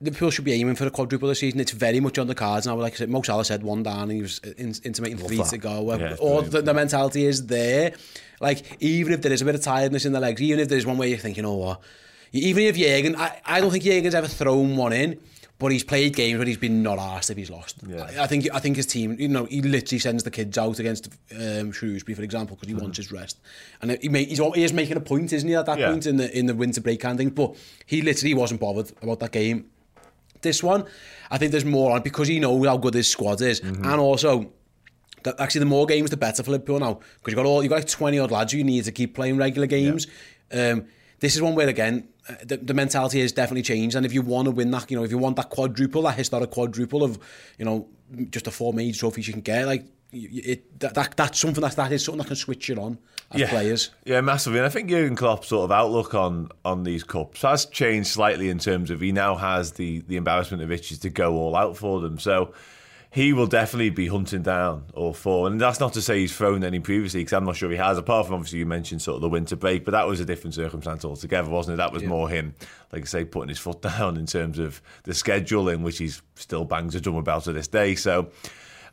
Liverpool should be aiming for a quadruple this season. It's very much on the cards now. Like I said, Mo Salah said one down and he was intimating three to go. Yeah, or the mentality is there. Like, even if there is a bit of tiredness in the legs, even if there's one where you're thinking, oh, what? Even if Jürgen, I don't think Jürgen's ever thrown one in, but he's played games where he's been not arsed if he's lost. Yeah. I think his team, you know, he literally sends the kids out against Shrewsbury, for example, because he wants his rest. And he is making a point, isn't he, at that point in the winter break and things. But he literally wasn't bothered about that game. This one, I think there's more on, because he knows how good his squad is, and also that actually the more games the better for Liverpool now, because you've got like 20 odd lads who you need to keep playing regular games. Yeah. This is one where, again, the mentality has definitely changed, and if you want to win that, you know, if you want that quadruple, that historic quadruple of, you know, just the four major trophies you can get, like, that's something that can switch you on as players. Yeah, massively. And I think Jürgen Klopp's sort of outlook on these cups has changed slightly, in terms of he now has the embarrassment of riches to go all out for them. So he will definitely be hunting down all four. And that's not to say he's thrown any previously, because I'm not sure he has, apart from obviously you mentioned sort of the winter break, but that was a different circumstance altogether, wasn't it? That was more him, like I say, putting his foot down in terms of the schedule, in which he's still bangs a drum about to this day. So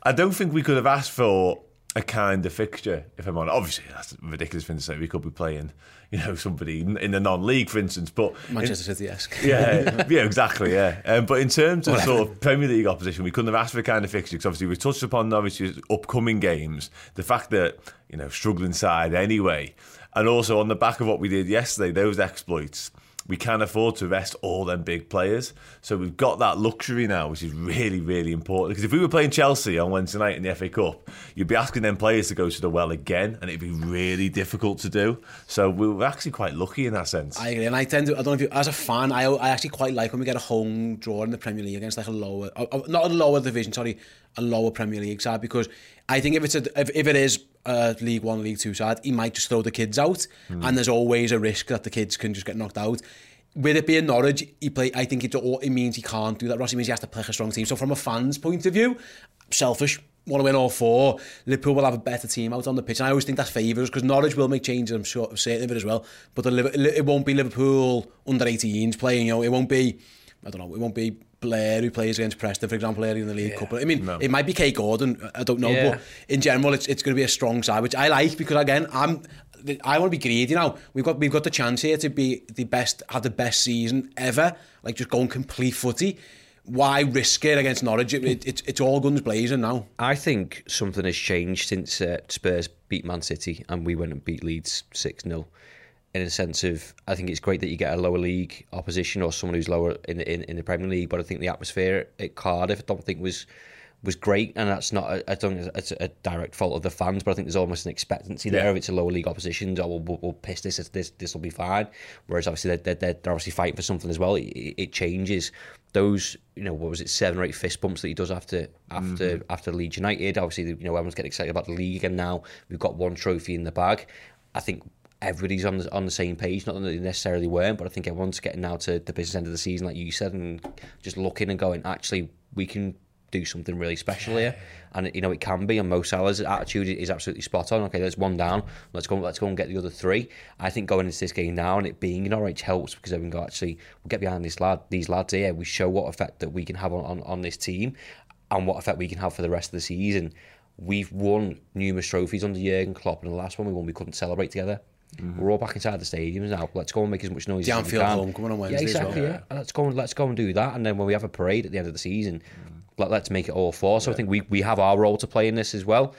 I don't think we could have asked for a kind of fixture, if I'm honest. Obviously, that's a ridiculous thing to say. We could be playing, you know, somebody in the non-league, for instance. But Manchester City-esque. Yeah, exactly, yeah. But in terms of sort of Premier League opposition, we couldn't have asked for a kind of fixture, because obviously we touched upon Norwich's upcoming games, the fact that, you know, struggling side anyway, and also on the back of what we did yesterday, those exploits, we can afford to rest all them big players. So we've got that luxury now, which is really, really important. Because if we were playing Chelsea on Wednesday night in the FA Cup, you'd be asking them players to go to the well again, and it'd be really difficult to do. So we were actually quite lucky in that sense. I agree. And I don't know if you, as a fan, I actually quite like when we get a home draw in the Premier League against like a lower Premier League side, because I think if it is League One, League Two side, he might just throw the kids out, and there's always a risk that the kids can just get knocked out. With it being Norwich, I think it means he can't do that, Ross. It means he has to play a strong team. So from a fan's point of view, selfish, want to win all four. Liverpool will have a better team out on the pitch, and I always think that favours, because Norwich will make changes, I'm sure, certain of it as well, but it won't be Liverpool under 18s playing, you know. It won't be, I don't know, it won't be Blair, who plays against Preston, for example, early in the League Cup. But I mean, it might be Kay Gordon, I don't know, but in general, it's going to be a strong side, which I like, because again, I want to be greedy now. We've got the chance here to be the best, have the best season ever, like just going complete footy. Why risk it against Norwich? It's all guns blazing now. I think something has changed since Spurs beat Man City and we went and beat Leeds 6-0. In a sense of, I think it's great that you get a lower league opposition or someone who's lower in the Premier League, but I think the atmosphere at Cardiff, I don't think was great, and that's not, it's a direct fault of the fans, but I think there's almost an expectancy there. If it's a lower league opposition, oh, we'll piss this will be fine. Whereas obviously they're obviously fighting for something as well. It changes. Those, you know, what was it, 7 or 8 fist bumps that he does after Leeds United. Obviously, you know, everyone's getting excited about the league, and now we've got one trophy in the bag. I think everybody's on the same page, not that they necessarily weren't, but I think everyone's getting now to the business end of the season, like you said, and just looking and going, actually, we can do something really special here. And, you know, it can be, and Mo Salah's attitude is absolutely spot on. Okay, there's one down, let's go and get the other three. I think going into this game now, and it being in Norwich helps, because everyone go, actually, we'll get behind these lads here, we show what effect that we can have on this team, and what effect we can have for the rest of the season. We've won numerous trophies under Jurgen Klopp, and the last one we won, we couldn't celebrate together. We're all back inside the stadiums now. Let's go and make as much noise as we can. Home coming on Wednesday as well. Yeah. Let's go and do that. And then when we have a parade at the end of the season, let's make it all four. So I think we have our role to play in this as well,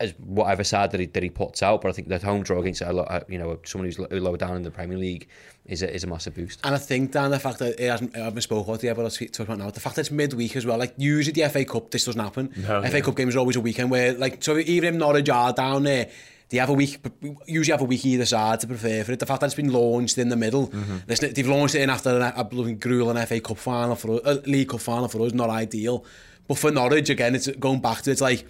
as whatever side that he puts out. But I think that home draw against someone who's lower down in the Premier League is a massive boost. And I think, Dan, the fact that I haven't spoken about it yet, but I'll talk about now, the fact that it's midweek as well, like usually the FA Cup, this doesn't happen. FA Cup games are always a weekend where, like, so even if Norwich are down there, They have a week, usually have a week either side to prepare for it. The fact that it's been launched in the middle, mm-hmm. they've launched it in after a bloody grueling FA Cup final for us, a League Cup final for us, not ideal. But for Norwich, again, it's going back to, it's like,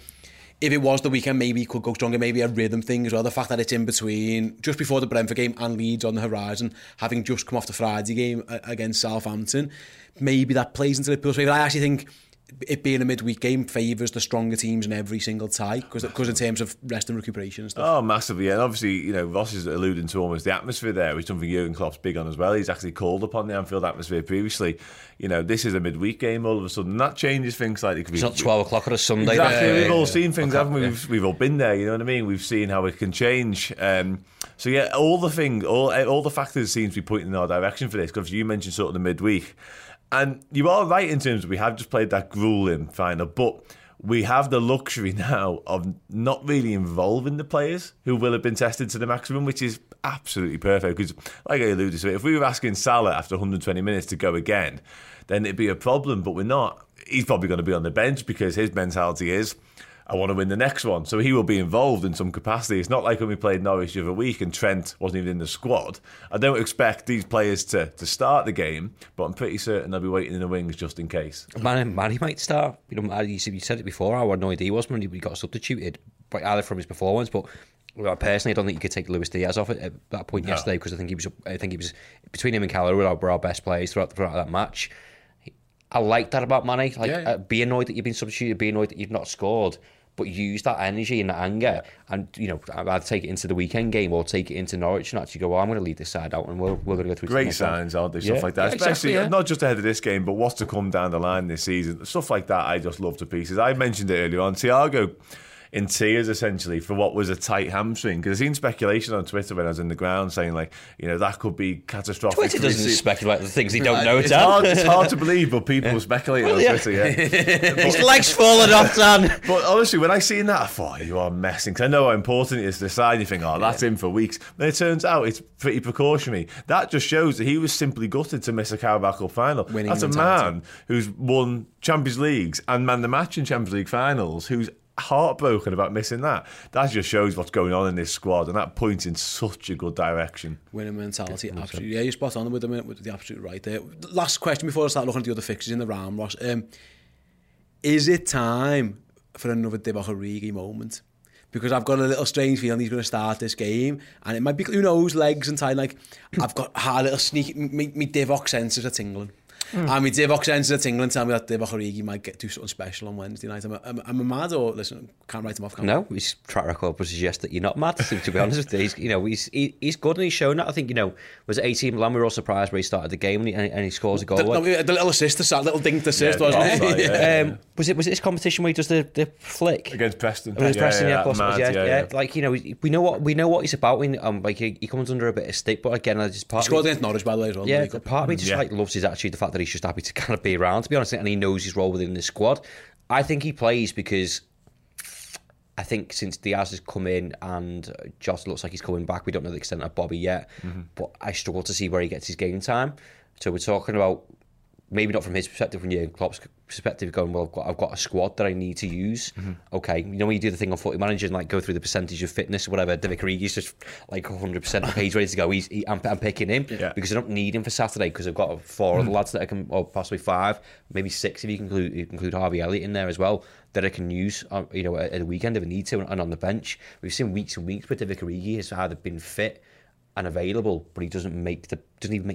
if it was the weekend, maybe it could go stronger, maybe a rhythm thing as well. The fact that it's in between, just before the Brentford game and Leeds on the horizon, having just come off the Friday game against Southampton, maybe that plays into Liverpool's favour. I actually think it being a midweek game favours the stronger teams in every single tie, because in terms of rest and recuperation and stuff. Oh, massively. And obviously, you know, Ross is alluding to almost the atmosphere there, which is something Jürgen Klopp's big on as well. He's actually called upon the Anfield atmosphere previously. You know, this is a midweek game all of a sudden. That changes things slightly. It's not 12 o'clock on a Sunday. Exactly. We've all seen things, haven't we? We've all been there, you know what I mean? We've seen how it can change. So yeah, all the factors seem to be pointing in our direction for this, because you mentioned sort of the midweek. And you are right in terms of we have just played that grueling final, but we have the luxury now of not really involving the players who will have been tested to the maximum, which is absolutely perfect. Because, like I alluded to, if we were asking Salah after 120 minutes to go again, then it'd be a problem, but we're not. He's probably going to be on the bench because his mentality is, I want to win the next one. So he will be involved in some capacity. It's not like when we played Norwich the other week and Trent wasn't even in the squad. I don't expect these players to start the game, but I'm pretty certain they'll be waiting in the wings just in case. Manny might start. You know, you said it before, I had no idea he was when he got substituted, either from his performance, but personally, I don't think you could take Luis Diaz off at that point yesterday, because I think he was between him and Calero were our best players throughout that match. I like that about Mane. Be annoyed that you've been substituted, be annoyed that you've not scored, but use that energy and that anger, and you know, I'd take it into the weekend game or take it into Norwich and actually go, well, I'm going to lead this side out and we're going to go through. Great signs, aren't they? Stuff like that, especially not just ahead of this game, but what's to come down the line this season. Stuff like that, I just love to pieces. I mentioned it earlier on. Thiago in tears, essentially, for what was a tight hamstring. Because I've seen speculation on Twitter when I was in the ground saying, like, you know, that could be catastrophic. Twitter doesn't speculate the things they don't know, Dan. It's hard to believe, but people speculate on Twitter, His leg's falling off, Dan. But honestly, when I seen that, I thought, you are messing. Because I know how important it is to sign. You think, that's in for weeks. Then it turns out it's pretty precautionary. That just shows that he was simply gutted to miss a Carabao Cup final. Winning That's a mentality. Man who's won Champions Leagues and man the match in Champions League finals, who's heartbroken about missing that. That just shows what's going on in this squad, and that points in such a good direction. Winning mentality, absolutely. Yeah, you're spot on with the absolute right there. Last question before I start looking at the other fixtures in the round, Ross. Is it time for another Divock Origi moment? Because I've got a little strange feeling he's going to start this game, and it might be, who knows, legs and time. Like, I've got a little sneak, me Divock senses are tingling. And my Divock senses are tingling, tell me that Divock Origi might do something special on Wednesday night. Am I mad, or listen, can't write him off, can I? No, his track record would suggest that you're not mad, to be honest with you. He's good, and he's shown that. I think, was it 18 Milan, we were all surprised where he started the game and he scores a goal. The little assist, the little dink to assist, wasn't it? Was it this competition where he does the flick? Against Preston. We know what he's about, he comes under a bit of stick, but again, I just... He scored against Norwich, by the way, as well. Yeah, part of me just loves his attitude, the fact that he's just happy to kind of be around, to be honest, and he knows his role within the squad. I think he plays because I think since Diaz has come in and Jota looks like he's coming back, we don't know the extent of Bobby yet, but I struggle to see where he gets his game time. So we're talking about, maybe not from his perspective, from Jürgen Klopp's perspective, going, well, I've got a squad that I need to use. Okay, when you do the thing on Footy Manager and like go through the percentage of fitness or whatever, Divock Origi's just like 100% of the page ready to go. I'm picking him because I don't need him for Saturday, because I've got four other lads that I can, or possibly five, maybe six if you include Harvey Elliott in there as well, that I can use at the weekend if I need to, and on the bench. We've seen weeks and weeks where Divock Origi has either been fit and available, but he doesn't even make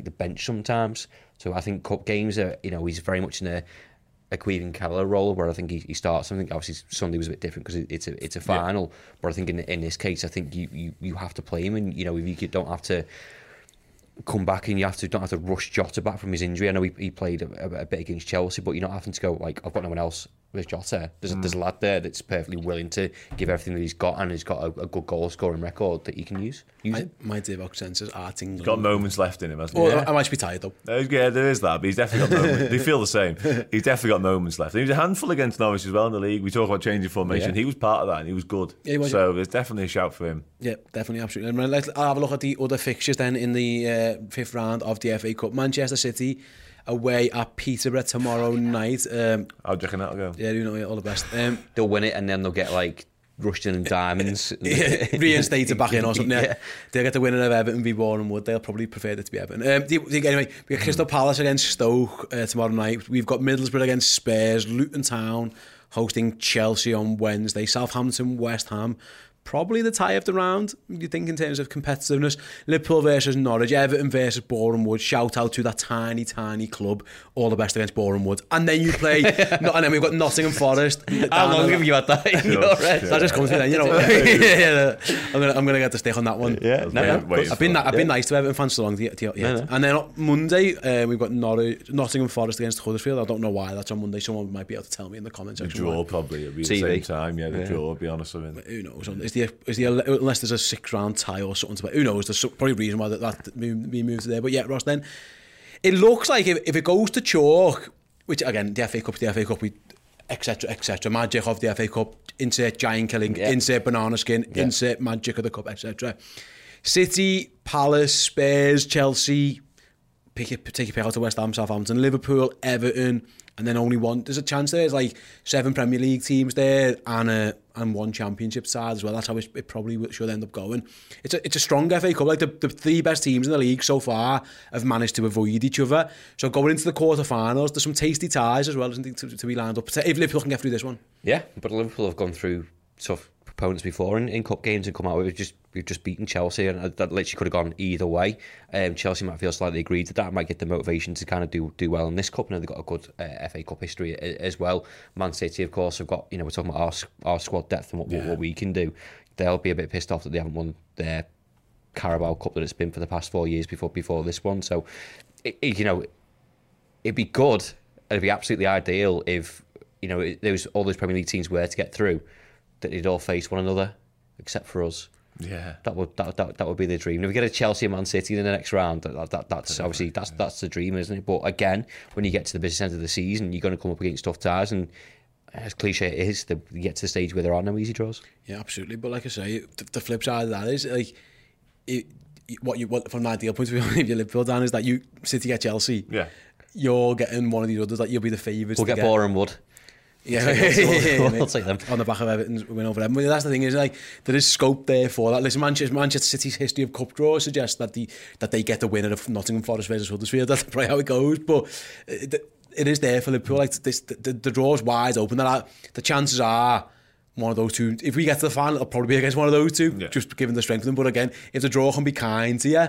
the bench sometimes. So I think cup games are, he's very much in a Kevin Keller role, where I think he starts. I think obviously Sunday was a bit different because it's a final, but I think in this case, I think you have to play him, and if you don't have to come back and you don't have to rush Jota back from his injury. I know he played a bit against Chelsea, but you're not having to go like, I've got no one else. Where's Jota? There's a lad there that's perfectly willing to give everything that he's got, and he's got a good goal scoring record that he can use. My Divock senses are tingling. He's got moments left in him, hasn't he? Well, I might be tired though. Yeah, there is that, but he's definitely got moments. They feel the same. He's definitely got moments left. And he was a handful against Norwich as well in the league. We talk about changing formation. Yeah. He was part of that, and he was good. Yeah, he was, so there's definitely a shout for him. Yeah, definitely, absolutely. And I'll have a look at the other fixtures then in the fifth round of the FA Cup. Manchester City away at Peterborough tomorrow night. How do you reckon that'll go? Yeah, all the best. They'll win it, and then they'll get like Rushton and Diamonds. Yeah, reinstated back in or something. Yeah. They'll get the winner of Everton v Bournemouth. They'll probably prefer it to be Everton. Anyway, we've got Crystal Palace against Stoke tomorrow night. We've got Middlesbrough against Spurs. Luton Town hosting Chelsea on Wednesday. Southampton, West Ham. Probably the tie of the round, you think, in terms of competitiveness. Liverpool versus Norwich, Everton versus Bournemouth. Shout out to that tiny, tiny club. All the best against Bournemouth. And then you play, and then we've got Nottingham Forest. How long have you had that in your head? That just comes to then, you know. I'm gonna get the stick on that one. Yeah, I've been nice to Everton fans so long. And then on Monday, we've got Nottingham Forest against Huddersfield. I don't know why that's on Monday. Someone might be able to tell me in the comments section. The draw probably at the same time. Yeah, the draw. Be honest with me. Who knows? Unless there's a 6-round tie or something to play. Who knows? There's probably a reason why that we moved to there. But yeah, Ross, then it looks like if it goes to chalk, which again, the FA Cup, etc. Magic of the FA Cup, insert giant killing, insert banana skin, insert magic of the cup, etc. City, Palace, Spurs, Chelsea, take your pick out to West Ham, Southampton, Liverpool, Everton. And then only one, there's a chance there's like 7 Premier League teams there and one Championship side as well. That's how it probably should end up going. It's a strong FA Cup. Like the 3 best teams in the league so far have managed to avoid each other. So going into the quarterfinals, there's some tasty ties as well, isn't it, to be lined up. If Liverpool can get through this one. Yeah, but Liverpool have gone through tough opponents before in cup games and come out with it. We've just beaten Chelsea, and that literally could have gone either way. Chelsea might feel slightly aggrieved that might get the motivation to kind of do well in this cup. You know, they've got a good FA Cup history as well. Man City, of course, have got, you know, we're talking about our squad depth and what we can do. They'll be a bit pissed off that they haven't won their Carabao Cup that it's been for the past 4 years before this one. So, it'd be good. It'd be absolutely ideal if, you know, all those Premier League teams were to get through, that they'd all face one another except for us. Yeah, that would be the dream. If we get a Chelsea and Man City in the next round, that's obviously the dream, isn't it? But again, when you get to the business end of the season, you're going to come up against tough ties, and as cliche it is, you get to the stage where there are no easy draws. Yeah, absolutely. But like I say, the flip side of that is like what from an ideal point of view, if you Liverpool, Dan, is that you City get Chelsea. Yeah, you're getting one of these others that you'll be the favourites. We'll get Bournemouth. Yeah, we'll take them on the back of Everton's win over Everton. That's the thing, is like there is scope there for that. Listen, Manchester City's history of cup draws suggests that they get the winner of Nottingham Forest versus Huddersfield. That's probably how it goes, but it is there for Liverpool. Like the draw's wide open. The chances are one of those two. If we get to the final, it'll probably be against one of those two, just given the strength of them. But again, if the draw can be kind to you,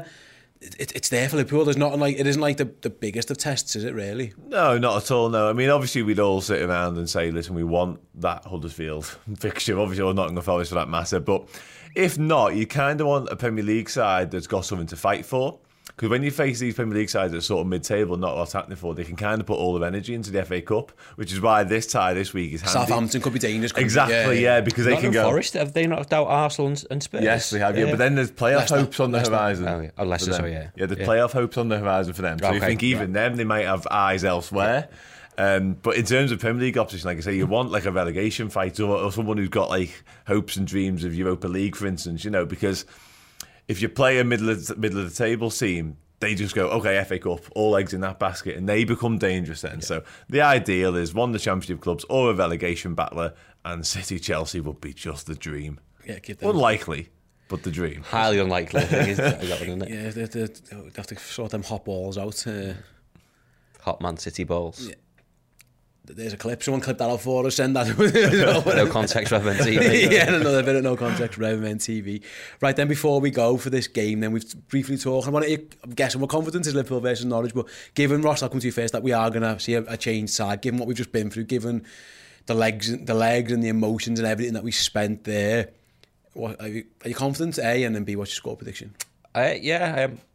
it's there for Liverpool. It isn't like the biggest of tests, is it really? No, not at all, no. I mean, obviously we'd all sit around and say, listen, we want that Huddersfield fixture, obviously, or Nottingham Forest for that matter. But if not, you kind of want a Premier League side that's got something to fight for. Because when you face these Premier League sides that are sort of mid-table, not what's happening for, they can kind of put all their energy into the FA Cup, which is why this tie this week is handy. Southampton could be dangerous. Because they can go... Forest, have they knocked out Arsenal and Spurs? Yes, they have, but then there's playoff hopes on the horizon. Leicester, so yeah. Yeah, there's playoff hopes on the horizon for them. So you think even them, they might have eyes elsewhere. Yeah. But in terms of Premier League opposition, like I say, you want like a relegation fight or someone who's got like hopes and dreams of Europa League, for instance, you know, because... If you play a middle of the table team, they just go, okay, FA Cup, all eggs in that basket, and they become dangerous then. Yeah. So the ideal is one of the Championship clubs or a relegation battler, and City Chelsea would be just the dream. Yeah, unlikely, but the dream. Highly unlikely, I think, isn't it? Yeah, they have to sort them hot balls out. Hot Man City balls. Yeah. There's a clip. Someone clip that out for us. Send that. No context, Redmen TV. Yeah, another bit of no context, Redmen TV. Right then, before we go for this game, then we've briefly talked. I'm guessing we're confident is Liverpool versus Norwich, but given, Ross, I'll come to you first, that we are going to see a changed side, given what we've just been through, given the legs and the emotions and everything that we spent there. Are you confident? A, and then B, what's your score prediction? I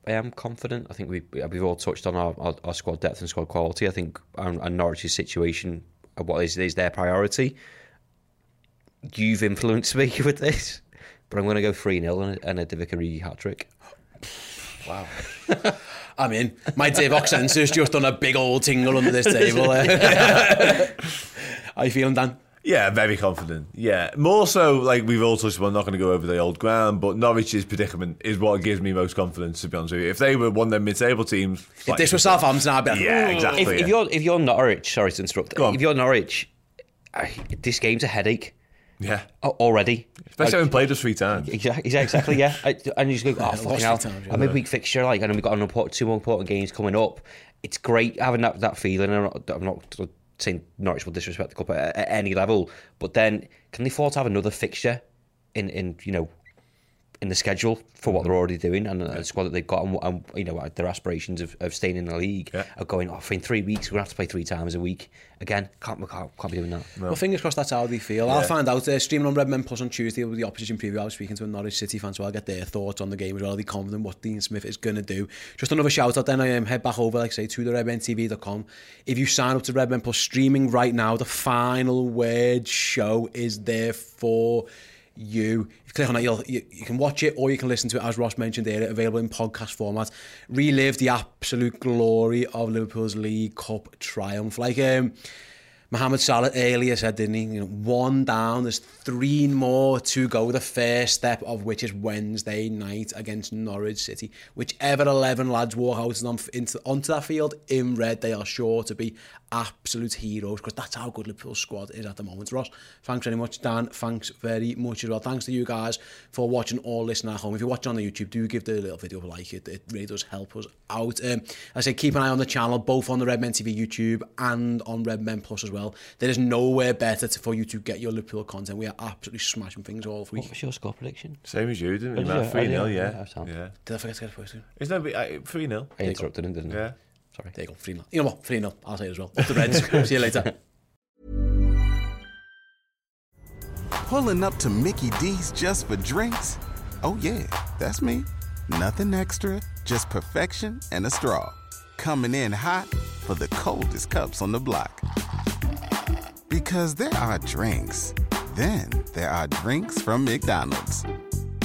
am confident. I think we've all touched on our squad depth and squad quality. I think and Norwich's situation, what is their priority. You've influenced me with this, but I'm going to go 3-0 and a Divock hat-trick. Wow. I'm in. My Divock sensor's just done a big old tingle under this table. How you feeling, Dan? Yeah, very confident. Yeah, more so like we've all touched on. I'm not going to go over the old ground, but Norwich's predicament is what gives me most confidence. To be honest with you, if they were one of their mid-table teams, if this was Southampton, I'd be like, yeah, exactly. If you're Norwich, sorry to interrupt. If you're Norwich, this game's a headache. Yeah. Already. Especially having played us three times. Exactly, yeah. And you just go, oh, fucking hell. A midweek fixture, like, and we've got two important games coming up. It's great having that feeling. I'm not saying Norwich will disrespect the cup at any level, but then can they afford to have another fixture in the schedule for what they're already doing and the squad that they've got and their aspirations of staying in the league are going off in 3 weeks. We're going to have to play three times a week again. Can't be doing that. No. Well, fingers crossed that's how they feel. Yeah. I'll find out. Streaming on Redmen Plus on Tuesday with the opposition preview. I was speaking to a Norwich City fan, so I'll get their thoughts on the game as well. Are they confident what Dean Smith is going to do? Just another shout out then. I head back over, like say, to the redmentv.com. If you sign up to Redmen Plus streaming right now, the Final Word show is there for you. If you click on that, you can watch it or you can listen to it, as Ross mentioned earlier, available in podcast format. Relive the absolute glory of Liverpool's League Cup triumph. Like Mohamed Salah earlier said, didn't he? One down, there's three more to go. The first step of which is Wednesday night against Norwich City. Whichever 11 lads walk out onto that field in red, they are sure to be absolute heroes, because that's how good Liverpool's squad is at the moment. Ross, thanks very much. Dan, thanks very much as well. Thanks to you guys for watching or listening at home. If you're watching on the YouTube, do give the little video a like. It really does help us out. I say keep an eye on the channel, both on the Redmen TV YouTube and on Redmen Plus as well. There is nowhere better for you to get your Liverpool content. We are absolutely smashing things all week. What was your score prediction? Same as you, didn't we? 3-0, yeah. Did I forget to get a question? It's no 3-0. I interrupted him, didn't I? Yeah. Sorry. There you go, 3-0. You know what, 3-0, I'll say it as well. Up the Reds, see you later. Pulling up to Mickey D's just for drinks? Oh yeah, that's me. Nothing extra, just perfection and a straw. Coming in hot for the coldest cups on the block. Because there are drinks. Then there are drinks from McDonald's.